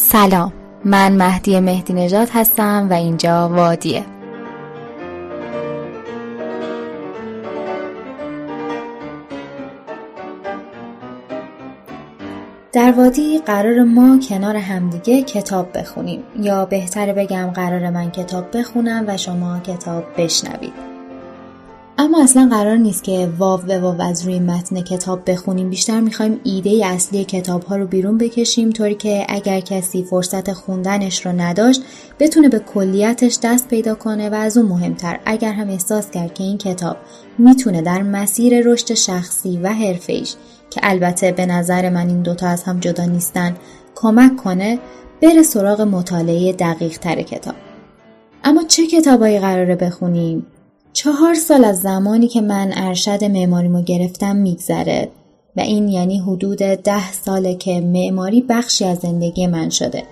سلام، من مهدیه مهدی نژاد هستم و اینجا وادیه. در وادی قرار ما کنار همدیگه کتاب بخونیم، یا بهتر بگم قرار من کتاب بخونم و شما کتاب بشنوید. اما اصلا قرار نیست که واو به واو از روی متن کتاب بخونیم، بیشتر میخوایم ایده اصلی کتاب ها رو بیرون بکشیم، طوری که اگر کسی فرصت خوندنش رو نداشت بتونه به کلیتش دست پیدا کنه و از اون مهمتر اگر هم احساس کرد که این کتاب میتونه در مسیر رشد شخصی و حرفه‌ایش، که البته به نظر من این دوتا از هم جدا نیستن، کمک کنه بره سراغ مطالعه دقیق تر کتاب. اما چه کتابایی قراره بخونیم؟ 4 سال از زمانی که من ارشد معماریمو گرفتم میگذره و این یعنی حدود 10 ساله که معماری بخشی از زندگی من شده.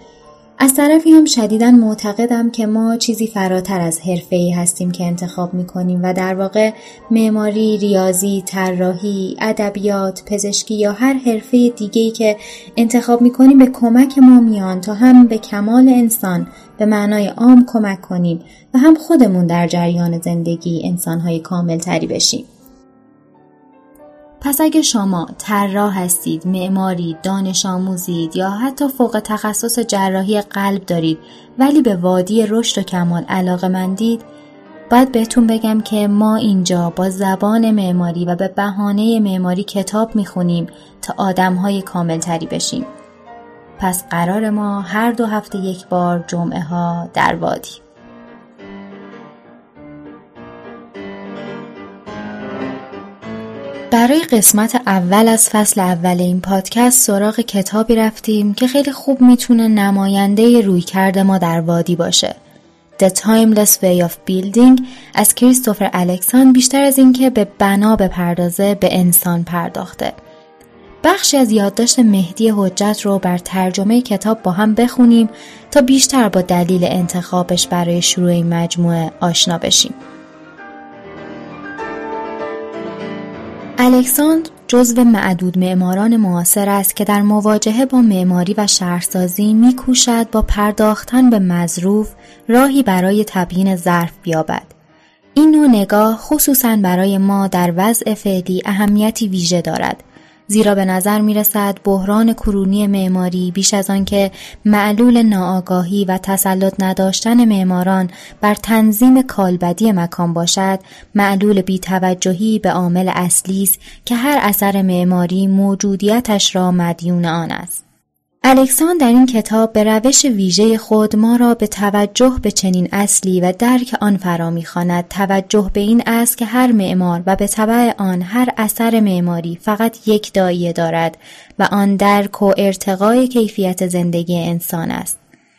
از طرفی هم شدیداً معتقدم که ما چیزی فراتر از حرفه‌ای هستیم که انتخاب می‌کنیم و در واقع معماری، ریاضی، طراحی، ادبیات، پزشکی یا هر حرفه دیگه‌ای که انتخاب می‌کنیم به کمک ما میان تا هم به کمال انسان به معنای عام کمک کنیم و هم خودمون در جریان زندگی انسان‌های کامل‌تری بشیم. پس اگه شما طراح هستید، معماری، دانش آموزید یا حتی فوق تخصص جراحی قلب دارید ولی به وادی رشد و کمال علاقه‌مندید، باید بهتون بگم که ما اینجا با زبان معماری و به بهانه معماری کتاب میخونیم تا آدم‌های کامل‌تری بشیم. پس قرار ما هر 2 هفته یک بار جمعه ها در وادی. برای قسمت اول از فصل اول این پادکست سراغ کتابی رفتیم که خیلی خوب میتونه نماینده رویکرد ما در وادی باشه. The Timeless Way of Building از کریستوفر الکساندر بیشتر از این که به بنا بپردازه به انسان پرداخته. بخشی از یادداشت مهدی حجت رو بر ترجمه کتاب با هم بخونیم تا بیشتر با دلیل انتخابش برای شروع این مجموعه آشنا بشیم. الکساندر جزو معدود معماران معاصر است که در مواجهه با معماری و شهرسازی می‌کوشد با پرداختن به مظروف راهی برای تبیین ظرف بیابد. این نوع نگاه خصوصاً برای ما در وضع فعلی اهمیتی ویژه دارد، زیرا به نظر می‌رسد بحران کرونی معماری بیش از آن که معلول ناآگاهی و تسلط نداشتن معماران بر تنظیم کالبدی مکان باشد، معلول بی‌توجهی به عامل اصلی است که هر اثر معماری موجودیتش را مدیون آن است. الکساندر در این کتاب به روش ویژه خود ما را به توجه به چنین اصلی و درک آن فرا می‌خواند. توجه به این است که هر معمار و به تبع آن هر اثر معماری فقط یک دایره دارد و آن درک و ارتقای کیفیت زندگی انسان است.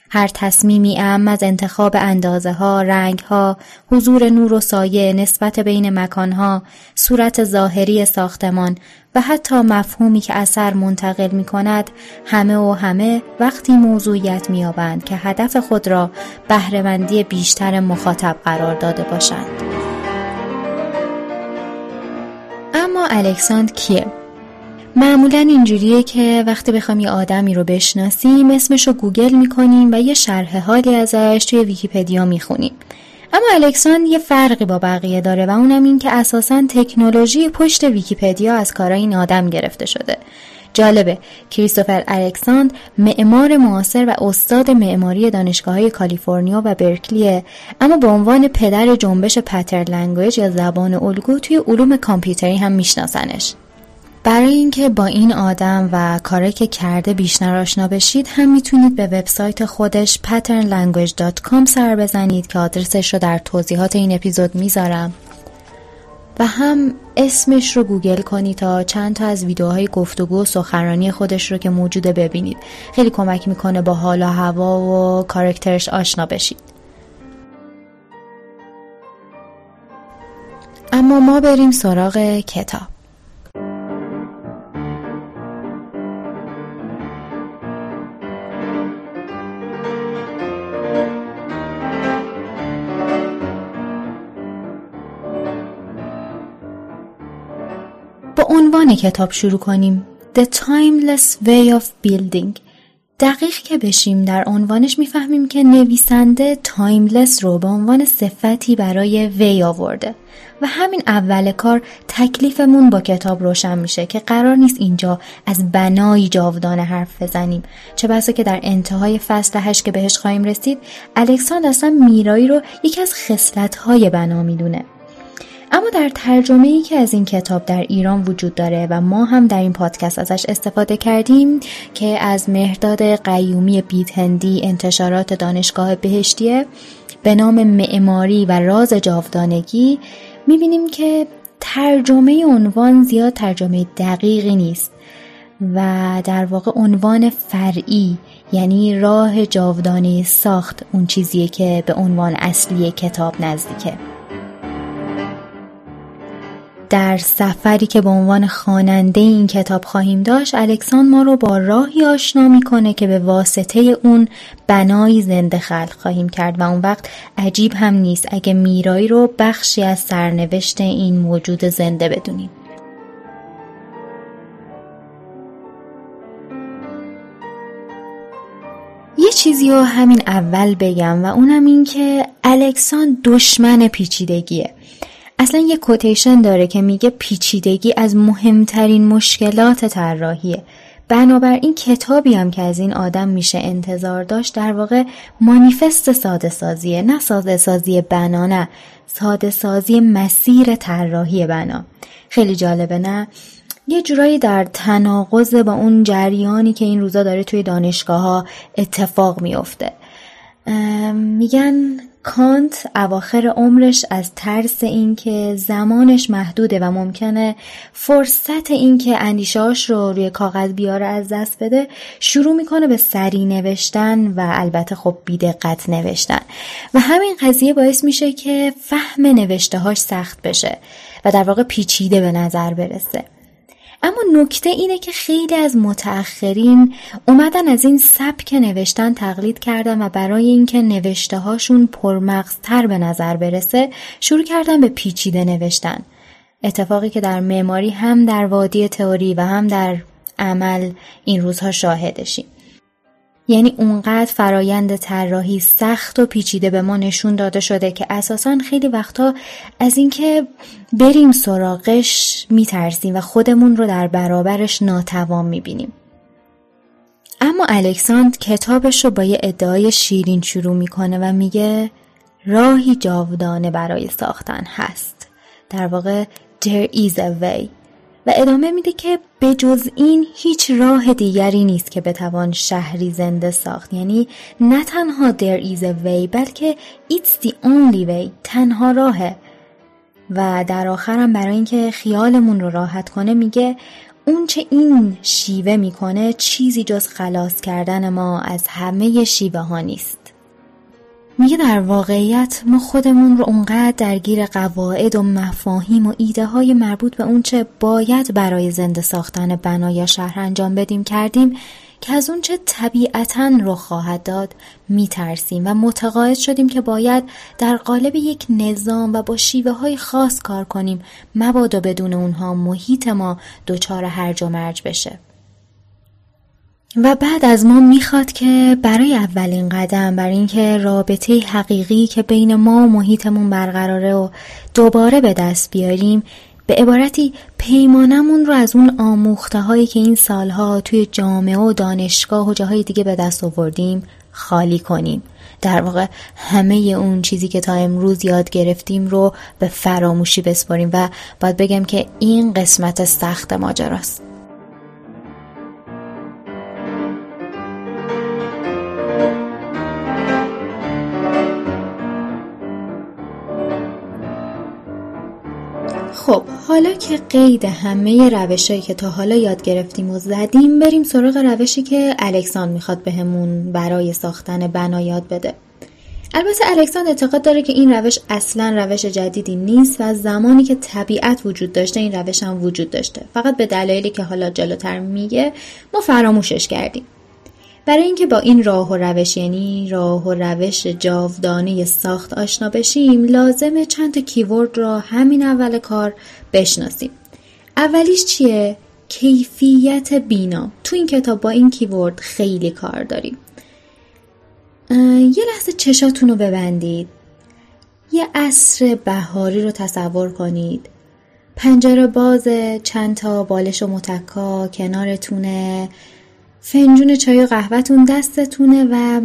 هر تصمیمی از انتخاب اندازه‌ها، رنگ‌ها، حضور نور و سایه، نسبت بین مکان‌ها، صورت ظاهری ساختمان و حتی مفهومی که اثر منتقل می‌کند، همه وقتی موضوعیت می‌یابند که هدف خود را بهره‌مندی بیشتر مخاطب قرار داده باشند. اما الکساندر کیه؟ معمولا اینجوریه که وقتی بخوام یه آدمی رو بشناسیم اسمش رو گوگل میکنیم و یه شرح حالی ازش توی ویکی‌پدیا میخونیم. اما الکساندر یه فرقی با بقیه داره و اونم این که اساساً تکنولوژی پشت ویکی‌پدیا از کارای این آدم گرفته شده. جالبه، کریستوفر الکساندر معمار معاصر و استاد معماری دانشگاه‌های کالیفرنیا و برکلیه، اما به عنوان پدر جنبش پترلنگویج یا زبان الگو توی علوم کامپیوتری هم میشناسنش. برای اینکه با این آدم و کاری که کرده بیشتر آشنا بشید، هم میتونید به وبسایت خودش patternlanguage.com سر بزنید که آدرسش رو در توضیحات این اپیزود میذارم، و هم اسمش رو گوگل کنید تا چند تا از ویدیوهای گفتگو و سخنرانی خودش رو که موجوده ببینید. خیلی کمک میکنه با حال و هوا و کاراکترش آشنا بشید. اما ما بریم سراغ کتاب. کتاب شروع کنیم. The Timeless Way of Building دقیق که بشیم در عنوانش میفهمیم که نویسنده تایملس رو به عنوان صفتی برای وی آورده و همین اول کار تکلیفمون با کتاب روشن میشه که قرار نیست اینجا از بنای جاودانه حرف بزنیم، چه بسا که در انتهای فصل 8 که بهش خواهیم رسید الکساندر اصلا میرایی رو یکی از خصلت‌های بنا میدونه. اما در ترجمه‌ای که از این کتاب در ایران وجود داره و ما هم در این پادکست ازش استفاده کردیم که از مهرداد قیومی بیدهندی انتشارات دانشگاه بهشتیه به نام معماری و راز جاودانگی، می‌بینیم که ترجمه عنوان زیاد ترجمه دقیقی نیست و در واقع عنوان فرعی یعنی راه جاودانه ساخت اون چیزیه که به عنوان اصلی کتاب نزدیکه. در سفری که به عنوان خواننده این کتاب خواهیم داشت، الکساندر ما رو با راهی آشنا میکنه که به واسطه اون بنای زنده خلق خواهیم کرد و اون وقت عجیب هم نیست اگه میرایی رو بخشی از سرنوشت این موجود زنده بدونیم. یه چیزی رو همین اول بگم و اونم این که الکساندر دشمن پیچیدگیه. اصلا یه کوتیشن داره که میگه پیچیدگی از مهمترین مشکلات طراحیه. بنابراین کتابی هم که از این آدم میشه انتظار داشت در واقع مانیفست ساده سازیه، نه ساده سازی بنا، نه ساده سازی مسیر طراحی بنا. خیلی جالبه نه؟ یه جورایی در تناقض با اون جریانی که این روزا داره توی دانشگاه‌ها اتفاق میفته. میگن کانت اواخر عمرش از ترس اینکه زمانش محدوده و ممکنه فرصت اینکه اندیشه‌اش رو روی کاغذ بیاره از دست بده، شروع میکنه به سری نوشتن و البته خب بی‌دقت نوشتن و همین قضیه باعث میشه که فهم نوشته‌هاش سخت بشه و در واقع پیچیده به نظر برسه. اما نکته اینه که خیلی از متأخرین اومدن از این سبک نوشتن تقلید کردن و برای اینکه نوشته هاشون پرمغزتر به نظر برسه شروع کردن به پیچیده نوشتن. اتفاقی که در معماری هم در وادی تئوری و هم در عمل این روزها شاهدشیم. یعنی اونقدر فرایند طراحی سخت و پیچیده به ما نشون داده شده که اساساً خیلی وقتا از اینکه بریم سراغش میترسیم و خودمون رو در برابرش ناتوان میبینیم. اما الکساندر کتابش رو با یه ادعای شیرین شروع میکنه و میگه راهی جاودانه برای ساختن هست. در واقع there is a way. و ادامه میده که به جز این هیچ راه دیگری نیست که بتوان شهری زنده ساخت. یعنی نه تنها there is a way بلکه it's the only way، تنها راهه. و در آخرم برای اینکه خیالمون رو راحت کنه میگه اون چه این شیوه میکنه چیزی جز خلاص کردن ما از همه شیوه ها نیست. میگه در واقعیت ما خودمون رو اونقدر درگیر قواعد و مفاهیم و ایده های مربوط به اون چه باید برای زنده ساختن بنا یا شهر انجام بدیم کردیم که از اون چه طبیعتاً رخ خواهد داد میترسیم و متقاعد شدیم که باید در قالب یک نظام و با شیوه های خاص کار کنیم، مبادا بدون اونها محیط ما دچار هرج و مرج بشه. و بعد از ما میخواد که برای اولین قدم، برای اینکه رابطه حقیقی که بین ما و محیطمون برقراره و دوباره به دست بیاریم، به عبارتی پیمانمون رو از اون آموخته هایی که این سالها توی جامعه و دانشگاه و جاهای دیگه به دست آوردیم خالی کنیم. در واقع همه اون چیزی که تا امروز یاد گرفتیم رو به فراموشی بسپاریم و باید بگم که این قسمت سخت ماجراست. خب حالا که قید همه روشایی که تا حالا یاد گرفتیم و زدیم، بریم سراغ روشی که الکساندر میخواد بهمون برای ساختن بنا یاد بده. البته الکساندر اعتقاد داره که این روش اصلا روش جدیدی نیست و از زمانی که طبیعت وجود داشته این روش هم وجود داشته، فقط به دلایلی که حالا جلوتر میگه ما فراموشش کردیم. برای اینکه با این راه و روش، یعنی راه و روش جاودانه ساخت آشنا بشیم، لازمه چند تا کیورد را همین اول کار بشناسیم. اولیش چیه؟ کیفیت بینا. تو این کتاب با این کیورد خیلی کار داریم. یه لحظه چشاتون رو ببندید. یه عصر بهاری رو تصور کنید. پنجره بازه، چند تا بالش و متکا کنارتونه، فنجون چای و قهوه‌تون دستتونه و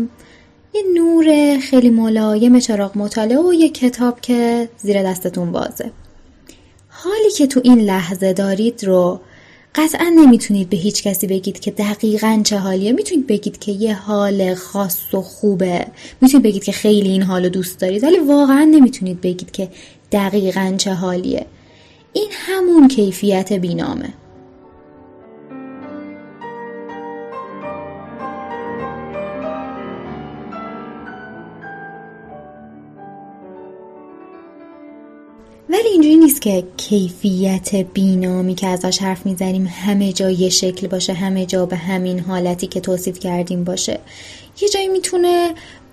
یه نور خیلی ملایم چراغ مطالعه و یه کتاب که زیر دستتون بازه. حالی که تو این لحظه دارید رو قطعا نمیتونید به هیچ کسی بگید که دقیقاً چه حالیه. میتونید بگید که یه حال خاص و خوبه، میتونید بگید که خیلی این حالو دوست دارید، ولی واقعاً نمیتونید بگید که دقیقاً چه حالیه. این همون کیفیت بینامه. ولی اینجوری نیست که کیفیت بینامی که ازش حرف میزنیم همه جا یه شکل باشه، همه جا به همین حالتی که توصیف کردیم باشه. یه جایی میتونه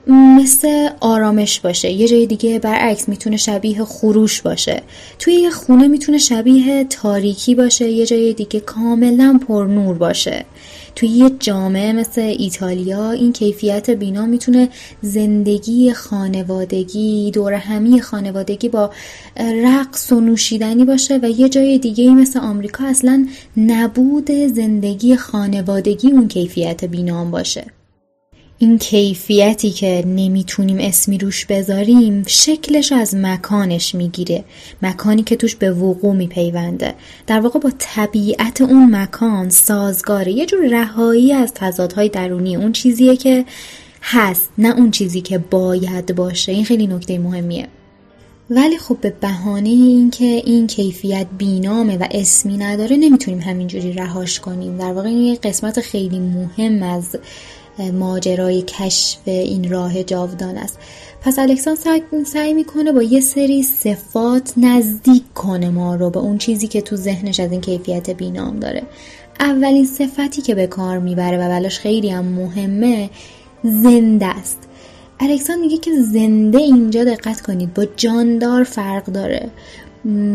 مثل آرامش باشه، یه جای دیگه برعکس میتونه شبیه خروش باشه. توی یه خونه میتونه شبیه تاریکی باشه، یه جای دیگه کاملا پر نور باشه. توی یه جامعه مثل ایتالیا این کیفیت بینا میتونه زندگی خانوادگی، دور همی خانوادگی با رقص و نوشیدنی باشه و یه جای دیگه مثل آمریکا اصلا نبود زندگی خانوادگی اون کیفیت بینام باشه. این کیفیتی که نمیتونیم اسمی روش بذاریم شکلش از مکانش میگیره، مکانی که توش به وقوع میپیونده، در واقع با طبیعت اون مکان سازگاره. یه جور رهایی از تضادهای درونی، اون چیزیه که هست نه اون چیزی که باید باشه. این خیلی نکته مهمیه. ولی خب به بهانه این که این کیفیت بینامه و اسمی نداره نمیتونیم همینجوری رهاش کنیم. در واقع این قسمت خیلی مهم از ماجرای کشف این راه جاودان است. پس الکساندر سعی میکنه با یه سری صفات نزدیک کنه ما رو به اون چیزی که تو ذهنش از این کیفیت بینام داره. اولین صفتی که به کار میبره و بلاش خیلی هم مهمه زنده است. الکساندر میگه که زنده اینجا دقت کنید با جاندار فرق داره.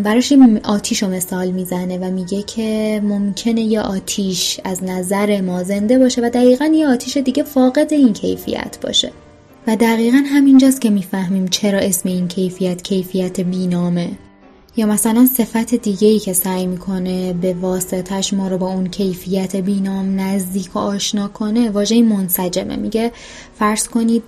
براش آتیش رو مثال میزنه و میگه که ممکنه یه آتیش از نظر ما زنده باشه و دقیقاً یه آتیش دیگه فاقد این کیفیت باشه. و دقیقاً همینجاست که میفهمیم چرا اسم این کیفیت کیفیت بینامه. یا مثلا صفت دیگه‌ای که سعی میکنه به واسطه‌اش ما رو با اون کیفیت بینام نزدیک و آشنا کنه واژه منسجمه. میگه فرض کنید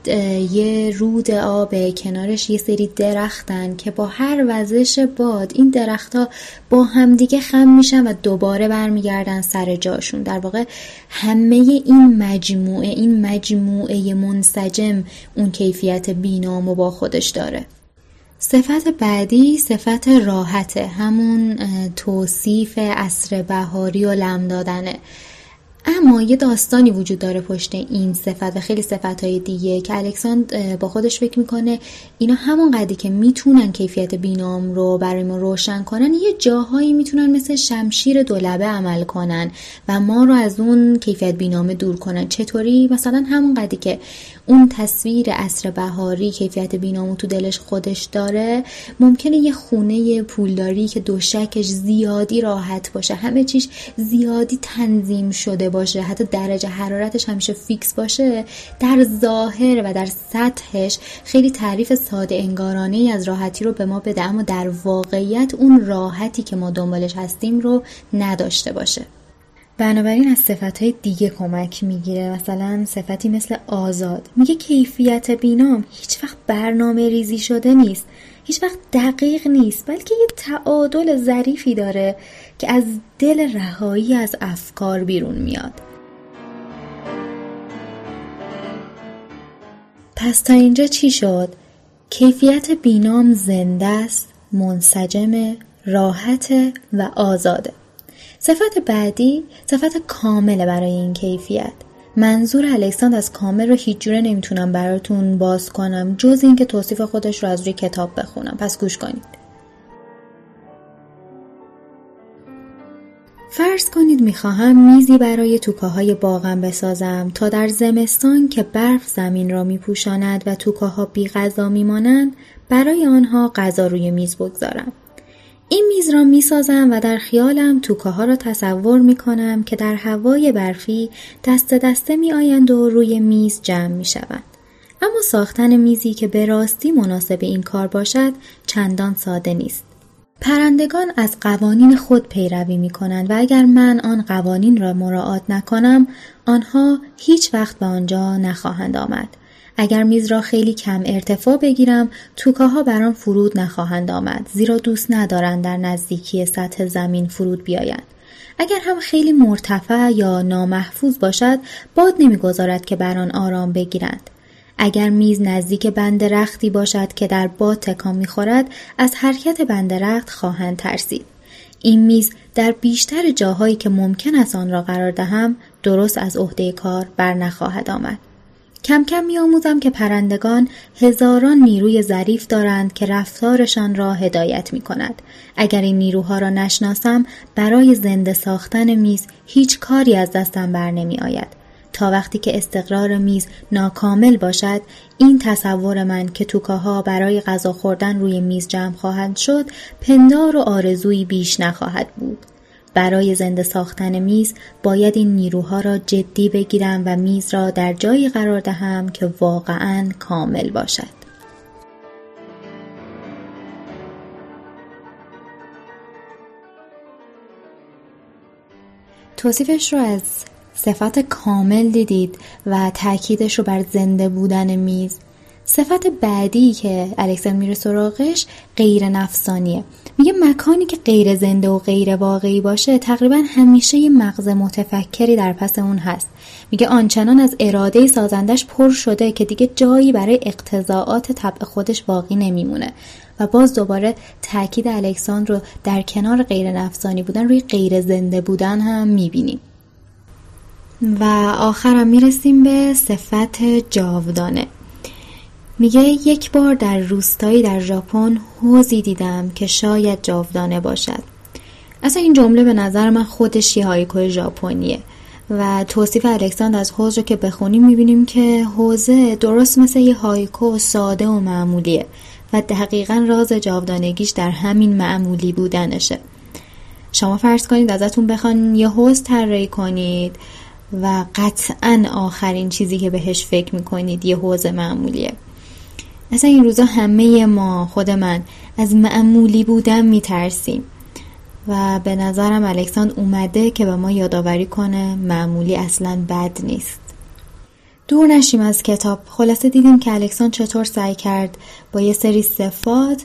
یه رود آب، کنارش یه سری درختن که با هر وزش باد این درخت‌ها با همدیگه خم میشن و دوباره برمیگردن سر جاشون. در واقع همه این مجموعه منسجم اون کیفیت بینامو با خودش داره. صفت بعدی صفت راحته، همون توصیف عصر بهاری و لم دادنه. اما یه داستانی وجود داره پشت این صفت و خیلی صفتهای دیگه که الکساندر با خودش فکر میکنه اینا همون قدری که میتونن کیفیت بینام رو برای ما روشن کنن، یه جاهایی میتونن مثل شمشیر دولبه عمل کنن و ما رو از اون کیفیت بینام دور کنن. چطوری؟ مثلا همون قدری که اون تصویر عصر بهاری کیفیت بینام رو تو دلش خودش داره، ممکنه یه خونه پولداری که دوشکش زیادی راحت باشه، همه چیش زیادی تنظیم شده باشه، حتی درجه حرارتش همیشه فیکس باشه، در ظاهر و در سطحش خیلی تعریف ساده انگارانه ای از راحتی رو به ما بده، اما در واقعیت اون راحتی که ما دنبالش هستیم رو نداشته باشه. بنابراین از صفتهای دیگه کمک میگیره. مثلا صفتی مثل آزاد، میگه کیفیت بینام هیچ وقت برنامه ریزی شده نیست، هیچ وقت دقیق نیست، بلکه یه تعادل ظریفی داره که از دل رهایی از افکار بیرون میاد. پس تا اینجا چی شد؟ کیفیت بینام زنده است، منسجم، راحت و آزاده. صفت بعدی صفت کامله برای این کیفیت. منظور الکساندر از کامل رو هیچ جوره نمیتونم براتون باز کنم جز این که توصیف خودش رو از روی کتاب بخونم. پس گوش کنید. فرض کنید میخواهم میزی برای توکاهای باغم بسازم تا در زمستان که برف زمین را میپوشاند و توکاها بی غذا میمانند برای آنها غذا روی میز بگذارم. این میز را میسازم و در خیالم توکه ها را تصور میکنم که در هوای برفی دست دسته میآیند و روی میز جمع میشوند. اما ساختن میزی که به راستی مناسب این کار باشد چندان ساده نیست. پرندگان از قوانین خود پیروی میکنند و اگر من آن قوانین را مراعات نکنم، آنها هیچ وقت به آنجا نخواهند آمد. اگر میز را خیلی کم ارتفاع بگیرم، توکاها برام فرود نخواهند آمد، زیرا دوست ندارند در نزدیکی سطح زمین فرود بیایند. اگر هم خیلی مرتفع یا نامحفوظ باشد، باد نمیگذارد که بر آن آرام بگیرند. اگر میز نزدیک بند رختی باشد که در باد تکان میخورد، از حرکت بند رخت خواهند ترسید. این میز در بیشتر جاهایی که ممکن است آن را قرار دهم، درست از عهده کار بر نخواهد آمد. کم کم می‌آموزم که پرندگان هزاران نیروی ظریف دارند که رفتارشان را هدایت می‌کند. اگر این نیروها را نشناسم، برای زنده ساختن میز هیچ کاری از دستم بر نمی‌آید. تا وقتی که استقرار میز ناکامل باشد، این تصور من که توکاها برای غذا خوردن روی میز جمع خواهند شد، پندار و آرزویی بیش نخواهد بود. برای زنده ساختن میز باید این نیروها را جدی بگیرم و میز را در جایی قرار دهم که واقعاً کامل باشد. توصیفش رو از صفت کامل دیدید و تاکیدش رو بر زنده بودن میز. صفت بعدی که الکساندر میره سراغش غیر نفسانیه. میگه مکانی که غیر زنده و غیر واقعی باشه تقریبا همیشه یه مغز متفکری در پس اون هست. میگه آنچنان از اراده سازندش پر شده که دیگه جایی برای اقتضاعات طبع خودش باقی نمیمونه. و باز دوباره تاکید الکساندر رو در کنار غیر نفسانی بودن روی غیر زنده بودن هم میبینیم. و آخرم میرسیم به صفت جاودانه. میگه یک بار در روستایی در ژاپن حوضی دیدم که شاید جاودانه باشد. اصلا این جمله به نظر من خودش یه هایکوی ژاپنیه و توصیف الکساندر از حوض رو که بخونیم میبینیم که حوزه درست مثل یه هایکو ساده و معمولیه و دقیقاً راز جاودانگیش در همین معمولی بودنشه. شما فرض کنید ازتون بخوان یه حوض طراحی کنید و قطعاً آخرین چیزی که بهش فکر میکنید یه حوض معمولیه. اصلا این روزا همه ما، خود من، از معمولی بودن میترسیم و به نظرم الکساندر اومده که به ما یادآوری کنه معمولی اصلا بد نیست. دور نشیم از کتاب. خلاصه دیدیم که الکساندر چطور سعی کرد با یه سری صفات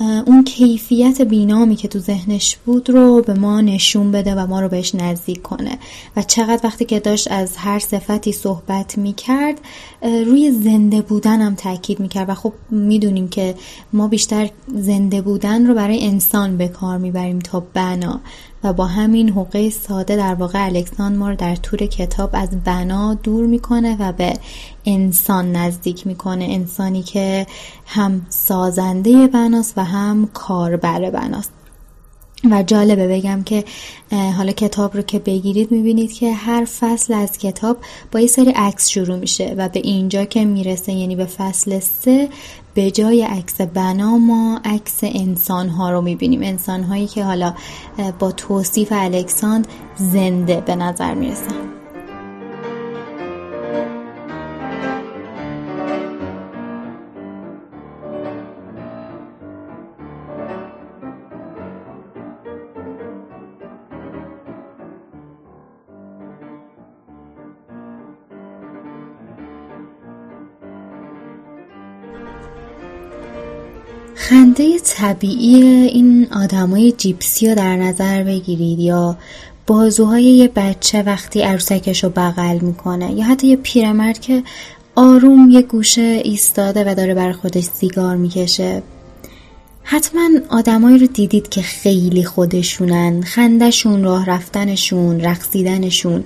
اون کیفیت بینامی که تو ذهنش بود رو به ما نشون بده و ما رو بهش نزدیک کنه و چقدر وقتی که داشت از هر صفتی صحبت میکرد روی زنده بودن هم تاکید میکرد و خب میدونیم که ما بیشتر زنده بودن رو برای انسان به کار میبریم تا بنا و با همین حقه ساده در واقع الکساندر ما رو در طول کتاب از بنا دور میکنه و به انسان نزدیک میکنه، انسانی که هم سازنده بناست و هم کاربر بناست. و جالبه بگم که حالا کتاب رو که بگیرید میبینید که هر فصل از کتاب با یه سری عکس شروع میشه و به اینجا که میرسه، یعنی به فصل 3، به جای عکس بنا ما عکس انسان‌ها رو میبینیم، انسان‌هایی که حالا با توصیف الکساندر زنده به نظر میرسن. خنده طبیعی این آدمای جیپسی رو در نظر بگیرید یا بازوهای یه بچه وقتی عروسکش رو بغل میکنه یا حتی یه پیرمرد که آروم یه گوشه ایستاده و داره برای خودش سیگار میکشه. حتما آدمایی رو دیدید که خیلی خودشونن، خندهشون، راه رفتنشون، رقصیدنشون.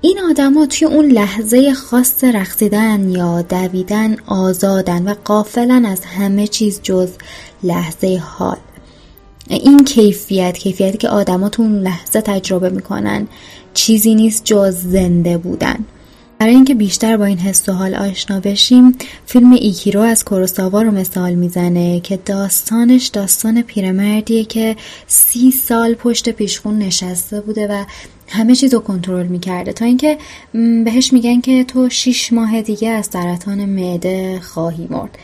این آدما توی اون لحظه خاص رقصیدن یا دویدن آزادن و غافلن از همه چیز جز لحظه حال. این کیفیتی که آدما تو اون لحظه تجربه میکنن چیزی نیست جز زنده بودن. برای اینکه بیشتر با این حس و حال آشنا بشیم، فیلم ایکیرو از کوروساوا رو مثال میزنه که داستانش داستان پیرمردیه که 30 سال پشت پیشخون نشسته بوده و همه چیز رو کنترل میکرده تا اینکه بهش میگن که تو 6 ماه دیگه از سرطان معده خواهی مرد.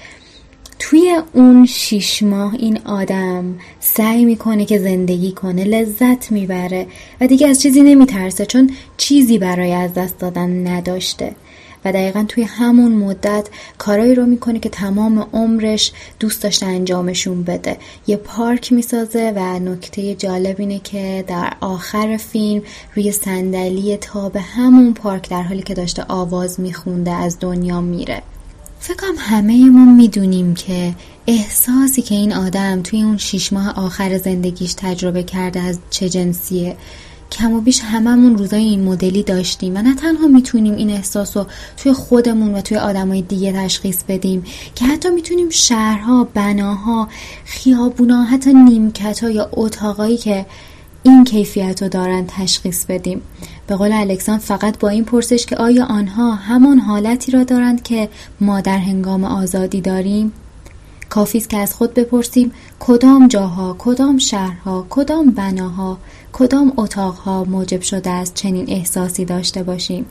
توی اون 6 ماه این آدم سعی میکنه که زندگی کنه، لذت میبره و دیگه از چیزی نمیترسه چون چیزی برای از دست دادن نداشته و دقیقا توی همون مدت کارایی رو میکنه که تمام عمرش دوست داشته انجامشون بده. یه پارک میسازه و نکته جالب اینه که در آخر فیلم روی صندلی تاب همون پارک در حالی که داشته آواز میخونده از دنیا میره. فکر کنم همه ما میدونیم که احساسی که این آدم توی اون 6 ماه آخر زندگیش تجربه کرده از چه جنسیه. کم و بیش هممون روزای این مدلی داشتیم و نه تنها میتونیم این احساس رو توی خودمون و توی آدمای دیگه تشخیص بدیم که حتی میتونیم شهرها، بناها، خیابونا، حتی نیمکت‌ها یا اتاقایی که این کیفیت رو دارن تشخیص بدیم. به قول الکسان فقط با این پرسش که آیا آنها همان حالتی را دارند که ما در هنگام آزادی داریم؟ کافیست که از خود بپرسیم کدام جاها، کدام شهرها، کدام بناها، کدام اتاقها موجب شده از چنین احساسی داشته باشیم؟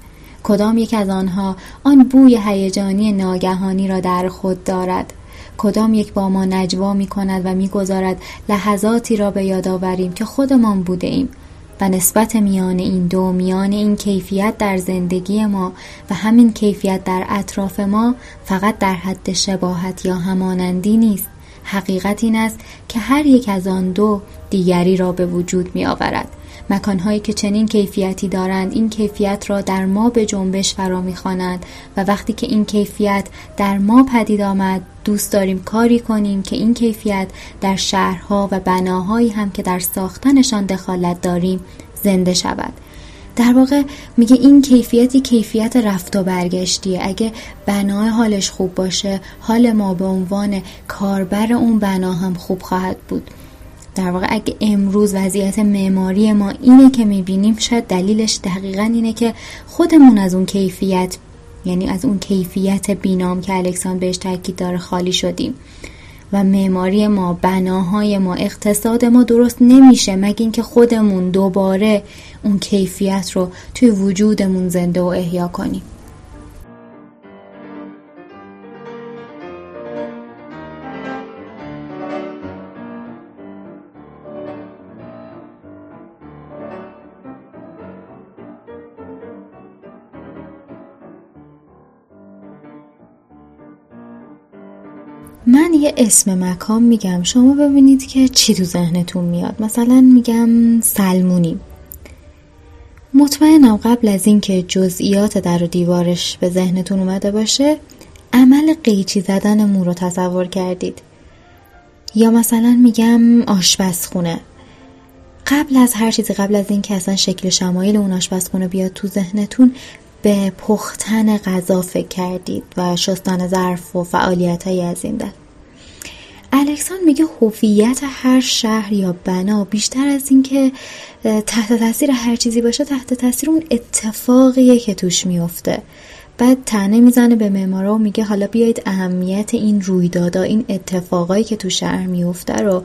کدام یک از آنها آن بوی هیجانی ناگهانی را در خود دارد؟ کدام یک با ما نجوا می کند و می گذارد لحظاتی را به یاد آوریم که خودمان بوده ایم و نسبت میان این دو، میان این کیفیت در زندگی ما و همین کیفیت در اطراف ما فقط در حد شباهت یا همانندی نیست. حقیقت این است که هر یک از آن دو دیگری را به وجود می آورد. مکان‌هایی که چنین کیفیتی دارند این کیفیت را در ما به جنبش فرا می‌خوانند و وقتی که این کیفیت در ما پدید آمد دوست داریم کاری کنیم که این کیفیت در شهرها و بناهایی هم که در ساختنشان دخالت داریم زنده شود. در واقع میگه این کیفیتی کیفیت رفت و برگشتیه. اگه بنای حالش خوب باشه حال ما به عنوان کاربر اون بنا هم خوب خواهد بود. در واقع اگه امروز وضعیت معماری ما اینه که میبینیم شاید دلیلش دقیقاً اینه که خودمون از اون کیفیت، یعنی از اون کیفیت بینام که الکسان بهش تاکید داره، خالی شدیم و معماری ما، بناهای ما، اقتصاد ما درست نمیشه مگه اینکه خودمون دوباره اون کیفیت رو توی وجودمون زنده و احیا کنیم. من یه اسم مکان میگم، شما ببینید که چی تو ذهنتون میاد. مثلا میگم سلمونی. مطمئنم قبل از این که جزئیات در و دیوارش به ذهنتون اومده باشه عمل قیچی زدن مو رو تصور کردید. یا مثلا میگم آشپزخونه. قبل از هر چیزی، قبل از این که اصلا شکل شمایل اون آشپزخونه بیاد تو ذهنتون، به پختن غذا فکر کردید و شستن ظرف و فعالیت‌های از این دل. الکسان میگه هویت هر شهر یا بنا بیشتر از این که تحت تاثیر هر چیزی باشه تحت تاثیر اون اتفاقیه که توش میفته. بعد طعنه میزنه به معمارا و میگه حالا بیایید اهمیت این رویدادا، این اتفاقایی که تو شهر میفته رو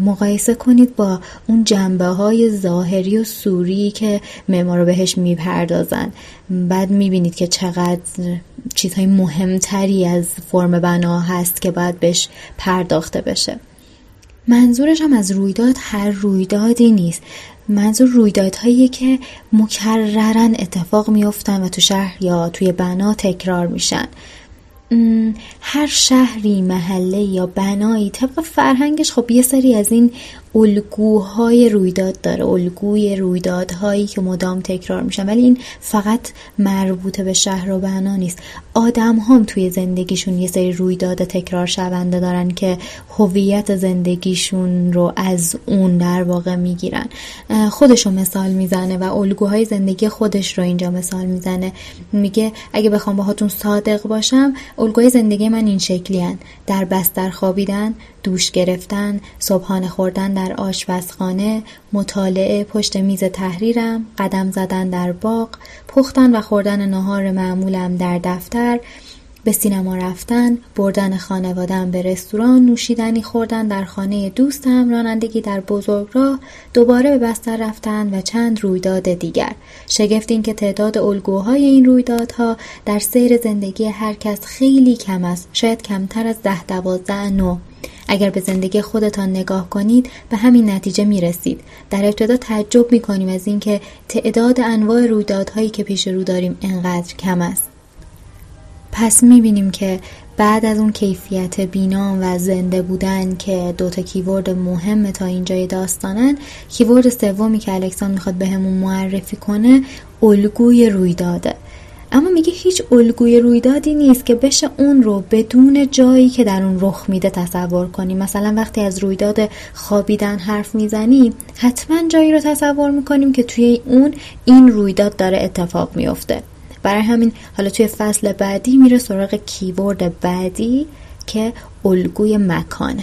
مقایسه کنید با اون جنبه‌های ظاهری و صوری که معمارا بهش میپردازن. بعد میبینید که چقدر چیزهای مهمتری از فرم بنا هست که باید بهش پرداخته بشه. منظورش هم از رویداد هر رویدادی نیست. منظور رویدادهایی که مکررن اتفاق میافتن و تو شهر یا توی بنا تکرار میشن. هر شهری، محله یا بنایی طبق فرهنگش خب یه سری از این الگوهای رویداد داره، الگوی رویدادهایی که مدام تکرار میشن، ولی این فقط مربوط به شهر و بنا نیست. آدم هم توی زندگیشون یه سری رویداد تکرار شونده دارن که هویت زندگیشون رو از اون در واقع میگیرن. خودش رو مثال میزنه و الگوهای زندگی خودش رو اینجا مثال میزنه. میگه اگه بخوام باهاتون صادق باشم الگوی زندگی من این شکلی هن. در بستر خوابیدن، دوش گرفتن، صبحانه خوردن در آشپزخانه، مطالعه پشت میز تحریرم، قدم زدن در باغ، پختن و خوردن ناهار معمولم در دفتر، به سینما رفتن، بردن خانواده‌ام به رستوران، نوشیدنی خوردن در خانه دوستم، رانندگی در بزرگراه، دوباره به بستر رفتن و چند رویداد دیگر. شگفت این که تعداد الگوهای این رویدادها در سیر زندگی هر کس خیلی کم است، شاید کمتر از 10-12 نوع. اگر به زندگی خودتان نگاه کنید به همین نتیجه میرسید. در ابتدا تعجب میکنیم از این که تعداد انواع رویدادهایی که پیش رو داریم انقدر کم است. پس میبینیم که بعد از اون کیفیت بینام و زنده بودن که دوتا کیورد مهم تا اینجای داستانن، کیورد سومی که الکساندر میخواد به همون معرفی کنه الگوی رویداده. اما میگه هیچ الگوی رویدادی نیست که بشه اون رو بدون جایی که در اون رخ میده تصور کنی. مثلا وقتی از رویداد خوابیدن حرف میزنیم، حتما جایی رو تصور میکنیم که توی اون این رویداد داره اتفاق میفته. برای همین حالا توی فصل بعدی میره سراغ کیورد بعدی که الگوی مکانه.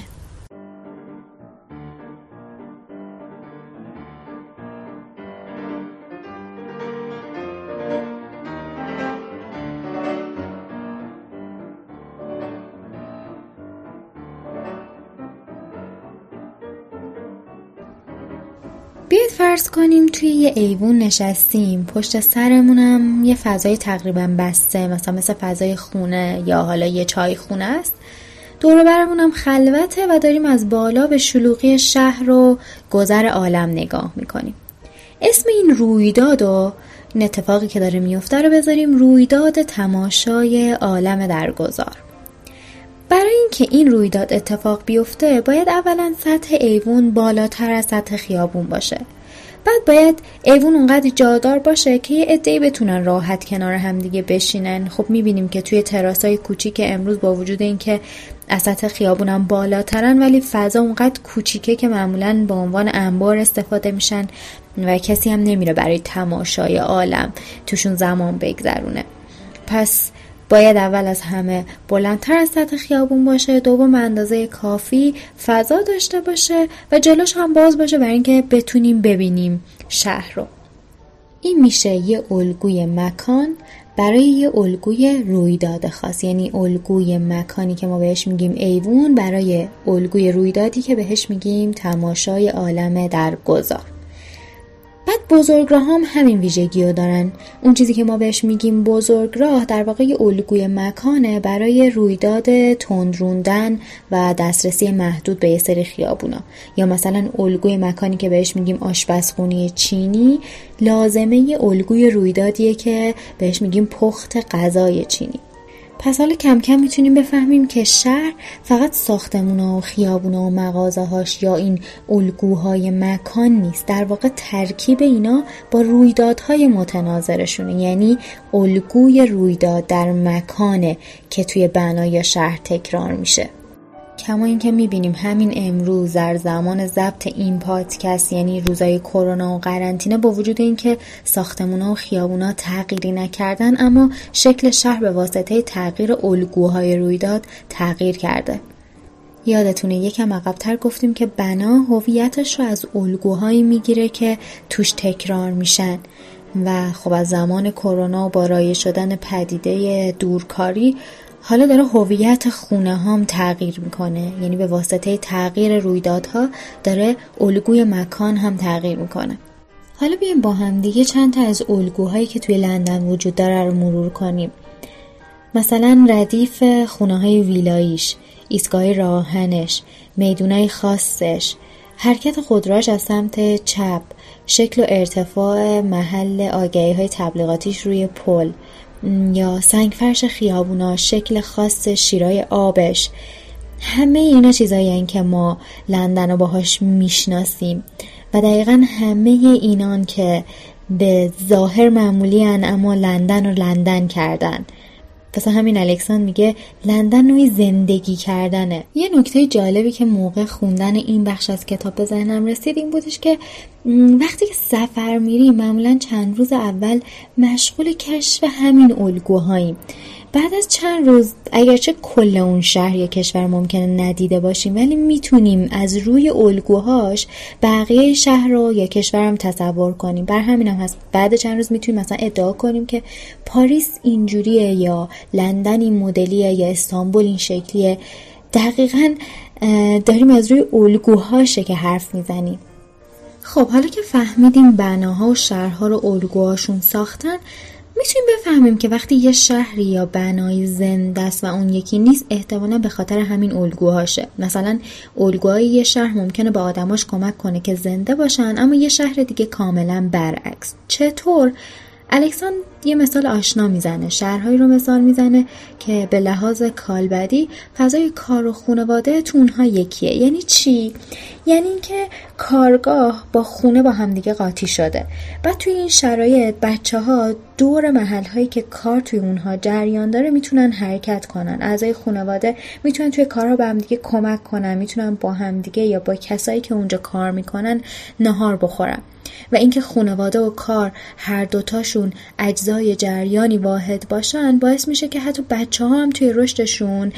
بیایید فرض کنیم توی یه ایوون نشستیم، پشت سرمونم یه فضای تقریبا بسته، مثل فضای خونه یا حالا یه چای خونه است. دور و برمونم خلوته و داریم از بالا به شلوغی شهر و گذر عالم نگاه میکنیم. اسم این رویداد و اتفاقی که داره میفته رو بذاریم رویداد تماشای عالم درگذار. برای اینکه این رویداد اتفاق بیفته باید اولا سطح ایوون بالاتر از سطح خیابون باشه. بعد باید ایوون اونقدر جادار باشه که یه عده‌ای بتونن راحت کنار هم دیگه بشینن. خب میبینیم که توی تراسای کوچیک امروز با وجود اینکه از سطح خیابون هم بالاترن، ولی فضا اونقدر کوچیکه که معمولاً به عنوان انبار استفاده میشن و کسی هم نمیره برای تماشای عالم توشون زمان بگذرونه. پس باید اول از همه بلندتر از سطح خیابون باشه، دوم اندازه کافی فضا داشته باشه و جلوش هم باز باشه برای اینکه بتونیم ببینیم شهر رو. این میشه یه الگوی مکان برای یه الگوی رویداد خاص، یعنی الگوی مکانی که ما بهش میگیم ایوون برای الگوی رویدادی که بهش میگیم تماشای عالم درگذار. بعد بزرگراه هم همین ویژگی رو دارن. اون چیزی که ما بهش میگیم بزرگراه در واقع یه الگوی مکانه برای رویداد تندروندن و دسترسی محدود به یه سری خیابونا. یا مثلا الگوی مکانی که بهش میگیم آشپزخونه چینی لازمه یه الگوی رویدادیه که بهش میگیم پخت غذای چینی. پس حالا کم کم میتونیم بفهمیم که شهر فقط ساختمونا و خیابونا و مغازه‌هاش یا این الگوهای مکان نیست، در واقع ترکیب اینا با رویدادهای متناظرشونه، یعنی الگوی رویداد در مکانه که توی بنای شهر تکرار میشه. کما این که میبینیم همین امروز در زمان ضبط این پادکست، یعنی روزای کرونا و قرنطینه، با وجود اینکه ساختمونا و خیابونا تغییری نکردن اما شکل شهر به واسطه تغییر الگوهای رویداد تغییر کرده. یادتونه یکم عقب‌تر گفتیم که بنا هویتش رو از الگوهایی میگیره که توش تکرار میشن و خب از زمان کرونا و با رایج شدن پدیده دورکاری حالا داره هویت خونه هم تغییر میکنه، یعنی به واسطه تغییر رویدادها داره الگوی مکان هم تغییر میکنه. حالا بیایم با هم دیگه چند تا از الگوهایی که توی لندن وجود داره رو مرور کنیم. مثلا ردیف خونه‌های ویلاییش، ایستگاه راهنش، میدونای خاصش، حرکت خودروش از سمت چپ، شکل و ارتفاع محل آگهی‌های تبلیغاتیش روی پل، یا سنگفرش خیابونا، شکل خاص شیرای آبش، همه اینا چیزایی هستند که ما لندن رو باهاش میشناسیم و دقیقا همه اینان که به ظاهر معمولی هن اما لندن رو لندن کردن. پس همین الکساندر میگه لندن نوعی زندگی کردنه. یه نکته جالبی که موقع خوندن این بخش از کتاب به ذهنم رسید این بودش که وقتی که سفر میریم معمولا چند روز اول مشغول کشف همین الگوهاییم. بعد از چند روز اگرچه کل اون شهر یا کشور ممکنه ندیده باشیم، ولی میتونیم از روی الگوهاش بقیه شهر رو یا کشور هم تصور کنیم. بر همین هم هست بعد چند روز میتونیم مثلا ادعا کنیم که پاریس اینجوریه یا لندن این مدلیه یا استانبول این شکلیه. دقیقاً داریم از روی الگوهاشه که حرف میزنیم. خب حالا که فهمیدیم بناها و شهرها رو الگوهاشون ساختن، میتونیم بفهمیم که وقتی یه شهری یا بنایی زنده است و اون یکی نیست، احتمالا به خاطر همین الگوهاشه. مثلا الگوهای یه شهر ممکنه به آدماش کمک کنه که زنده باشن، اما یه شهر دیگه کاملا برعکس. چطور؟ الکساندر یه مثال آشنا میزنه، شهرهایی رو مثال میزنه که به لحاظ کالبدی فضای کار و خانواده تو اونها یکیه. یعنی چی؟ یعنی اینکه کارگاه با خونه با همدیگه قاطی شده. بعد توی این شرایط بچه‌ها دور محل‌هایی که کار توی اونها جریان داره میتونن حرکت کنن. اعضای خانواده میتونن توی کارها با همدیگه کمک کنن، میتونن با همدیگه یا با کسایی که اونجا کار میکنن نهار بخورن. و اینکه خانواده و کار هر دوتاشون اجزای جریانی واحد باشن باعث میشه که حتی بچه‌ها هم توی رشدشون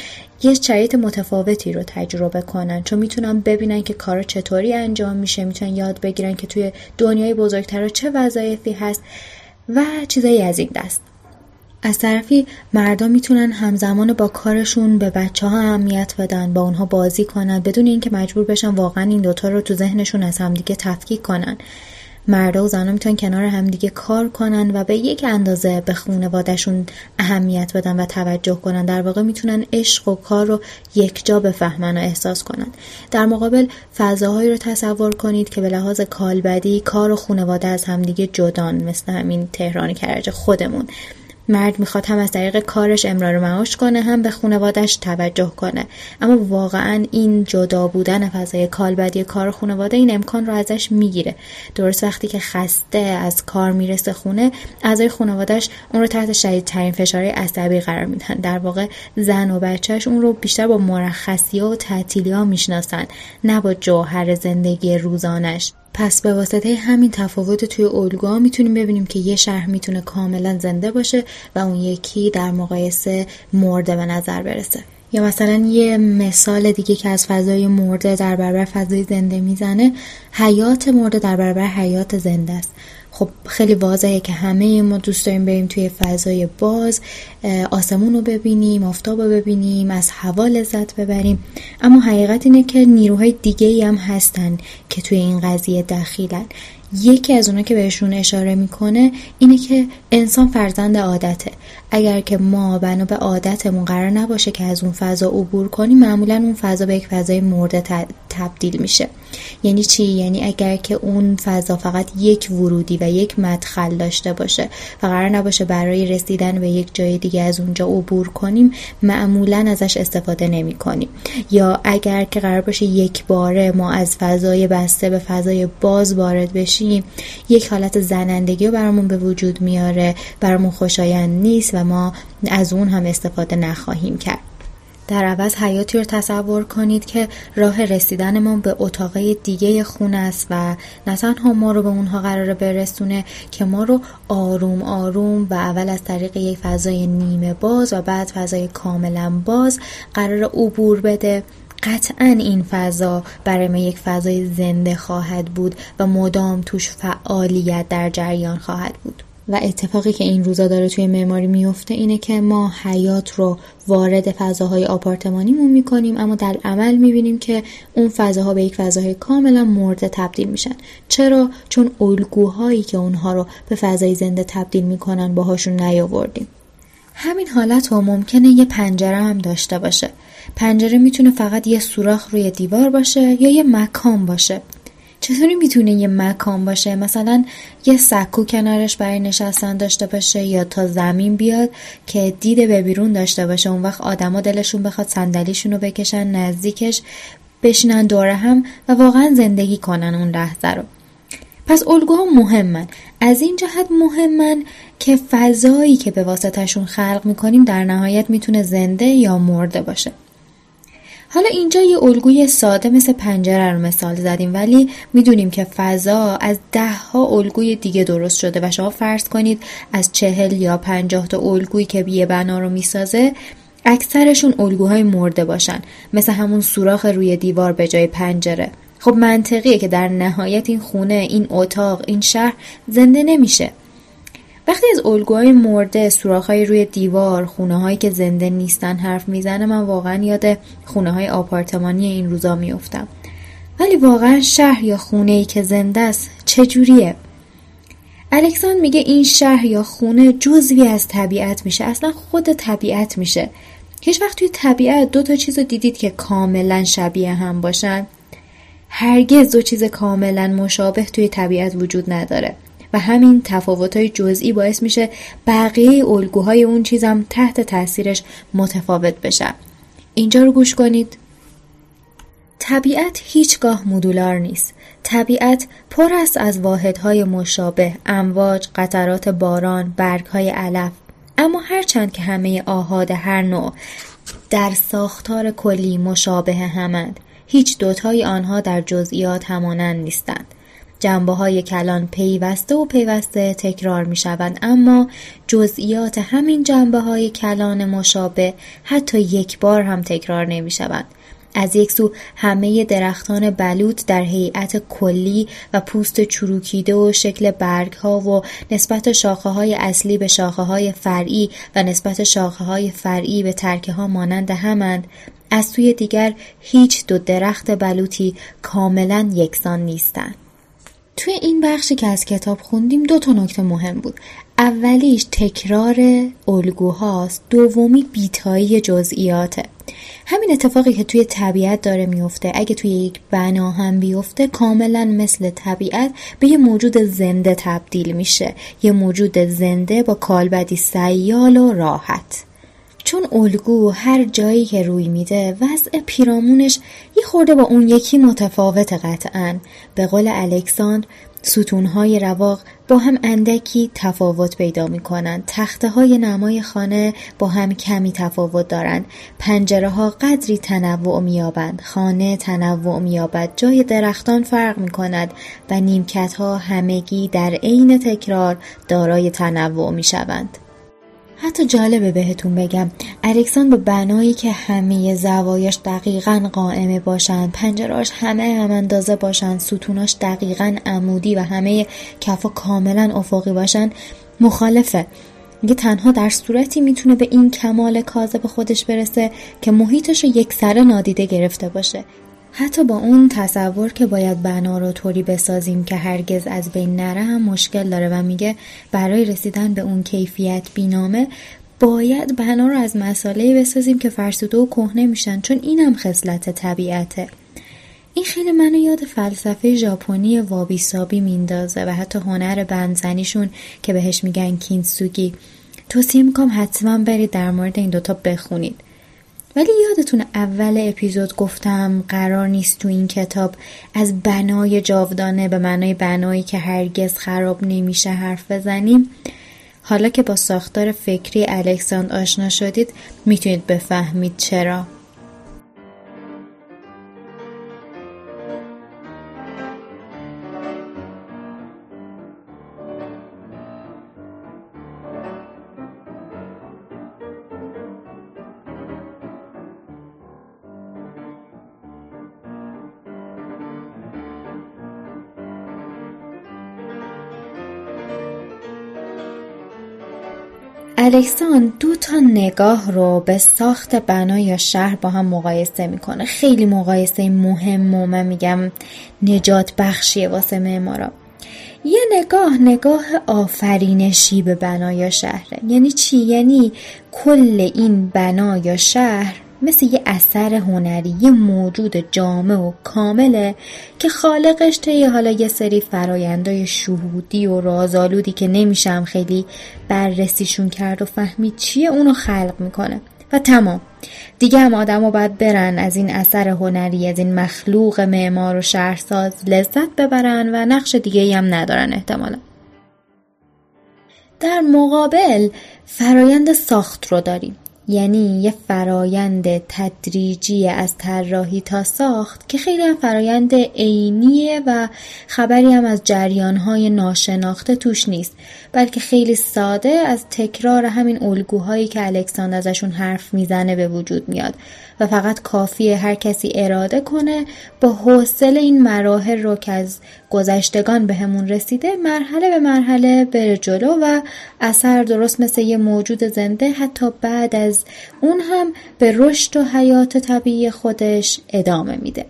یه شرایط متفاوتی رو تجربه کنن، چون میتونن ببینن که کارا چطوری انجام میشه، میتونن یاد بگیرن که توی دنیای بزرگتر چه وظایفی هست و چیزایی از این دست. از طرفی مردم میتونن همزمان با کارشون به بچه‌ها اهمیت بدن، با اونها بازی کنن بدون اینکه مجبور بشن واقعا این دوتا رو تو ذهنشون از همدیگه تفکیک کنن. مردا و زنا میتونن کنار همدیگه کار کنن و به یک اندازه به خانواده‌شون اهمیت بدن و توجه کنن. در واقع میتونن عشق و کار رو یکجا بفهمن و احساس کنن. در مقابل فضاهایی رو تصور کنید که به لحاظ کالبدی کار و خانواده از همدیگه جدان، مثل همین تهران کرج خودمون. مرد میخواد هم از طریق کارش امرار معاش کنه، هم به خانواده‌اش توجه کنه. اما واقعا این جدا بودن فضای کالبدی کار خانواده این امکان رو ازش میگیره. درست وقتی که خسته از کار میرسه خونه، اعضای خانواده‌اش اون رو تحت شدیدترین فشارهای عصبی قرار میدن. در واقع زن و بچه‌اش اون رو بیشتر با مرخصی‌ها و تعطیلی‌ها میشناسن، نه با جوهر زندگی روزانش. پس به واسطه همین تفاوت توی الگوها میتونیم ببینیم که یه شهر میتونه کاملا زنده باشه و اون یکی در مقایسه مرده به نظر برسه. یا مثلا یه مثال دیگه که از فضای مرده در برابر فضای زنده میزنه، حیات مرده در برابر حیات زنده است. خب خیلی واضحه که همه ما دوست داریم بریم توی فضای باز، آسمون رو ببینیم، آفتاب رو ببینیم، از هوا لذت ببریم. اما حقیقت اینه که نیروهای دیگه‌ای هم هستن که توی این قضیه دخیلن. یکی از اونها که بهشون اشاره میکنه اینه که انسان فرزند عادته. اگر که ما بنا به عادتمون قرار نباشه که از اون فضا عبور کنیم، معمولا اون فضا به یک فضای مرده تبدیل میشه. یعنی چی؟ یعنی اگر که اون فضا فقط یک ورودی و یک مدخل داشته باشه و قرار نباشه برای رسیدن به یک جای دیگه از اونجا عبور کنیم، معمولا ازش استفاده نمی کنیم. یا اگر که قرار باشه یک باره ما از فضای بسته به فضای باز وارد بشیم، یک حالت زنندگی رو برامون به وجود میاره، برامون خوشایند نیست و ما از اون هم استفاده نخواهیم کرد. در عوض حیاتی رو تصور کنید که راه رسیدن ما به اتاقای دیگه خونه است و نه تنها ما رو به اونها قراره برسونه که ما رو آروم آروم و اول از طریق یک فضای نیمه باز و بعد فضای کاملا باز قراره عبور بده. قطعاً این فضا برای ما یک فضای زنده خواهد بود و مدام توش فعالیت در جریان خواهد بود. و اتفاقی که این روزا داره توی معماری میفته اینه که ما حیات رو وارد فضاهای آپارتمانیمون میکنیم، اما در عمل میبینیم که اون فضاها به یک فضاهای کاملا مرده تبدیل میشن. چرا؟ چون الگوهایی که اونها رو به فضای زنده تبدیل میکنن باهاشون نیاوردیم. همین حالت رو ممکنه یه پنجره هم داشته باشه. پنجره میتونه فقط یه سوراخ روی دیوار باشه یا یه مکان باشه. چطوری میتونه یه مکان باشه؟ مثلا یه سکو کنارش برای نشستن داشته باشه یا تا زمین بیاد که دیده به بیرون داشته باشه. اون وقت آدما دلشون بخواد صندلیشون رو بکشن نزدیکش، بشینن دور هم و واقعا زندگی کنن اون لحظه رو. پس الگوها مهمن. از این جهت مهمن که فضایی که به واسطه‌شون خلق میکنیم در نهایت میتونه زنده یا مرده باشه. حالا اینجا یه الگوی ساده مثل پنجره رو مثال زدیم، ولی میدونیم که فضا از 10 الگوی دیگه درست شده و شما فرض کنید از 40 یا 50 تا الگویی که یه بنا رو میسازه اکثرشون الگوهای مرده باشن، مثل همون سوراخ روی دیوار به جای پنجره. خب منطقیه که در نهایت این خونه، این اتاق، این شهر زنده نمیشه. وقتی از الگوهای مرده، سوراخ‌های روی دیوار، خونه‌هایی که زنده نیستن حرف میزنه، من واقعا یاد خونه‌های آپارتمانی این روزا میافتم. ولی واقعا شهر یا خونه‌ای که زنده است چجوریه؟ الکساندر میگه این شهر یا خونه جزوی از طبیعت میشه، اصلا خود طبیعت میشه. هیچ وقت توی طبیعت 2 تا چیزو دیدید که کاملا شبیه هم باشن؟ هرگز 2 چیز کاملا مشابه توی طبیعت وجود نداره و همین تفاوت‌های جزئی باعث میشه بقیه الگوهای اون چیزم تحت تاثیرش متفاوت بشن. اینجا رو گوش کنید. طبیعت هیچگاه مدولار نیست. طبیعت پر است از واحدهای مشابه، امواج، قطرات باران، برگ‌های علف. اما هرچند که همه آحاد هر نوع در ساختار کلی مشابه همند، هیچ دوتای آنها در جزئیات همانند نیستند. جنبه‌های کلان پیوسته و پیوسته تکرار می‌شوند، اما جزئیات همین جنبه‌های کلان مشابه حتی یک بار هم تکرار نمی‌شوند. از یک سو همه درختان بلوط در هیئت کلی و پوست چروکیده و شکل برگ‌ها و نسبت شاخه‌های اصلی به شاخه‌های فرعی و نسبت شاخه‌های فرعی به ترکه‌ها مانند همند، از سوی دیگر هیچ دو درخت بلوطی کاملاً یکسان نیستند. توی این بخشی که از کتاب خوندیم 2 نکته مهم بود. اولیش تکرار الگوهاست، دومی بی‌تایی جزئیاته. همین اتفاقی که توی طبیعت داره میفته، اگه توی یک بنا هم بیفته کاملا مثل طبیعت به یه موجود زنده تبدیل میشه، یه موجود زنده با کالبدی سیال و راحت. چون الگو هر جایی که روی میده وضع پیرامونش یه خورده با اون یکی متفاوت، قطعاً به قول الکساندر ستونهای رواق با هم اندکی تفاوت پیدا میکنن، تخته‌های نمای خانه با هم کمی تفاوت دارند، پنجره‌ها قدری تنوع می‌یابند، خانه تنوع می‌یابد، جای درختان فرق می‌کند و نیمکت‌ها همگی در عین تکرار دارای تنوع می‌شوند. حتی جالبه بهتون بگم الکساندر به بنایی که همه زوایاش دقیقاً قائمه باشن، پنجرهاش همه هم اندازه باشن، ستوناش دقیقاً عمودی و همه کفا کاملاً افقی باشن مخالفه. میگه تنها در صورتی میتونه به این کمال کاذب خودش برسه که محیطش رو یکسره نادیده گرفته باشه. حتی با اون تصور که باید بنا رو طوری بسازیم که هرگز از بین نره هم مشکل داره و میگه برای رسیدن به اون کیفیت بینامه باید بنا رو از مساله‌ای بسازیم که فرسوده و کهنه میشن، چون اینم خصلت طبیعته. این خیلی منو یاد فلسفه ژاپنی وابیسابی میندازه و حتی هنر بندزنیشون که بهش میگن کینسوگی. توصیه میکنم حتما برید در مورد این دوتا بخونید. ولی یادتونه اول اپیزود گفتم قرار نیست تو این کتاب از بنای جاودانه به معنای بنایی که هرگز خراب نمیشه حرف بزنیم؟ حالا که با ساختار فکری الکساندر آشنا شدید میتونید بفهمید چرا. الکساندر 2 نگاه رو به ساخت بنا یا شهر با هم مقایسه میکنه. خیلی مقایسه مهم و من میگم نجات بخشیه واسه معمارا. یه نگاه آفرینشی به بنا یا شهره. یعنی چی؟ یعنی کل این بنا یا شهر مثل یه اثر هنری، یه موجود جامع و کامله که خالقش طی حالا یه سری فرایندهای شهودی و رازآلودی که نمیشم خیلی بررسیشون کرد و فهمید چیه، اونو خلق میکنه و تمام. دیگه هم آدمو باید برن از این اثر هنری، از این مخلوق معمار و شهرساز لذت ببرن و نقش دیگه‌ای هم ندارن احتمالا. در مقابل فرایند ساخت رو داریم. یعنی یه فرایند تدریجی از طراحی تا ساخت که خیلی هم فرایند عینیه و خبری هم از جریان‌های ناشناخته توش نیست، بلکه خیلی ساده از تکرار همین الگوهایی که الکساندر ازشون حرف میزنه به وجود میاد و فقط کافیه هر کسی اراده کنه با حوصله این مراحل رو که از گذشتگان بهمون رسیده مرحله به مرحله بره جلو و اثر درست مثل یه موجود زنده حتی بعد از اون هم به رشد و حیات طبیعی خودش ادامه میده.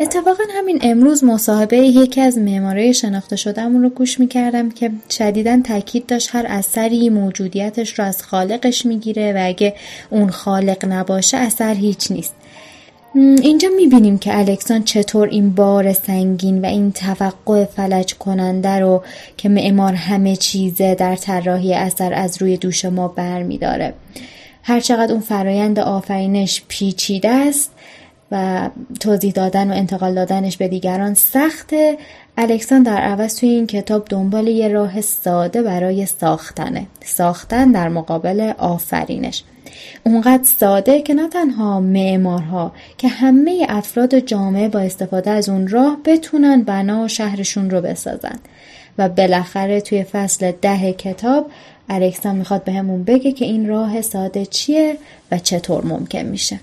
اتفاقا همین امروز مصاحبه یکی از معمارای شناخته شده‌مون رو گوش می‌کردم که شدیداً تاکید داشت هر اثری موجودیتش رو از خالقش می‌گیره و اگه اون خالق نباشه اثر هیچ نیست. اینجا می‌بینیم که الکساندر چطور این بار سنگین و این توقع فلج کننده رو که معمار همه چیزه در طراحی اثر از روی دوش ما برمی‌داره. هر چقدر اون فرایند آفرینش پیچیده است و توضیح دادن و انتقال دادنش به دیگران سخته، الکساندر در عوض توی این کتاب دنبال یه راه ساده برای ساختن در مقابل آفرینش. اونقدر ساده که نه تنها معمارها که همه افراد جامعه با استفاده از اون راه بتونن بنا و شهرشون رو بسازن. و بالاخره توی فصل 10 کتاب الکساندر میخواد بهمون بگه که این راه ساده چیه و چطور ممکن میشه.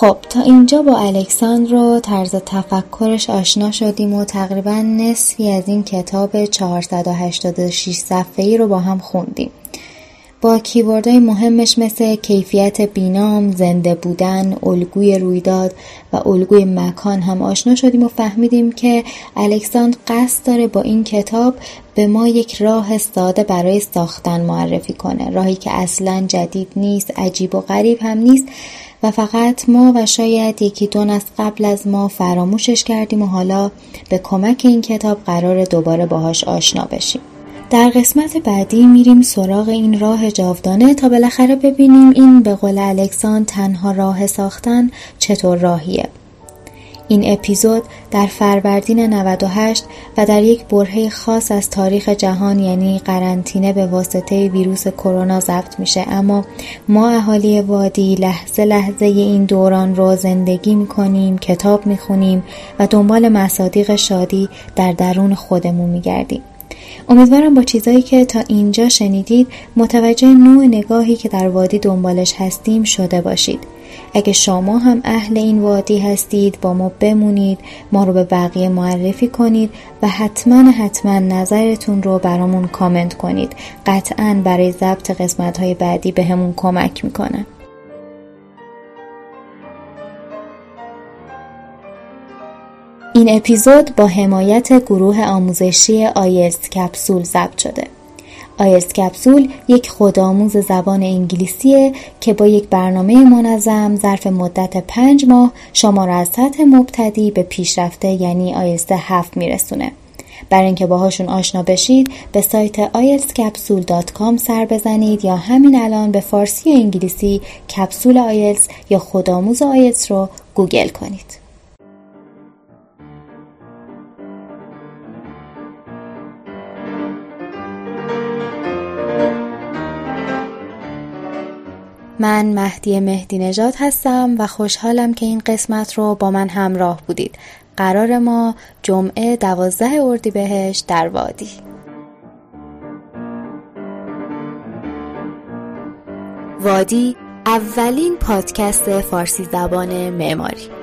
خب تا اینجا با الکساندر و طرز تفکرش آشنا شدیم و تقریبا نصفی از این کتاب 486 صفحه‌ای رو با هم خوندیم. با کیوردهای مهمش مثل کیفیت بینام، زنده بودن، الگوی رویداد و الگوی مکان هم آشنا شدیم و فهمیدیم که الکساندر قصد داره با این کتاب به ما یک راه ساده برای ساختن معرفی کنه، راهی که اصلاً جدید نیست، عجیب و غریب هم نیست و فقط ما و شاید یکی دو نسل قبل از ما فراموشش کردیم و حالا به کمک این کتاب قراره دوباره باهاش آشنا بشیم. در قسمت بعدی میریم سراغ این راه جاودانه تا بالاخره ببینیم این به قول الکساندر تنها راه ساختن چطور راهیه. این اپیزود در فروردین 98 و در یک برهه خاص از تاریخ جهان یعنی قرنطینه به واسطه ویروس کرونا ضبط میشه، اما ما اهالی وادی لحظه لحظه این دوران رو زندگی میکنیم، کتاب میخونیم و دنبال مصادیق شادی در درون خودمون میگردیم. امیدوارم با چیزایی که تا اینجا شنیدید متوجه نوع نگاهی که در وادی دنبالش هستیم شده باشید. اگه شما هم اهل این وادی هستید با ما بمونید، ما رو به بقیه معرفی کنید و حتما نظرتون رو برامون کامنت کنید. قطعاً برای ضبط قسمت‌های بعدی به همون کمک میکنه. این اپیزود با حمایت گروه آموزشی IELTS کپسول ضبط شده. IELTS کپسول یک خودآموز زبان انگلیسیه که با یک برنامه منظم ظرف مدت 5 ماه شما را از سطح مبتدی به پیشرفته یعنی IELTS 7 میرسونه. برای اینکه باهاشون آشنا بشید به سایت ieltscapsule.com سر بزنید یا همین الان به فارسی و انگلیسی کپسول IELTS یا خودآموز IELTS رو گوگل کنید. من مهدیه مهدی نژاد هستم و خوشحالم که این قسمت رو با من همراه بودید. قرار ما جمعه 12 اردیبهشت در وادی. وادی اولین پادکست فارسی زبان معماری.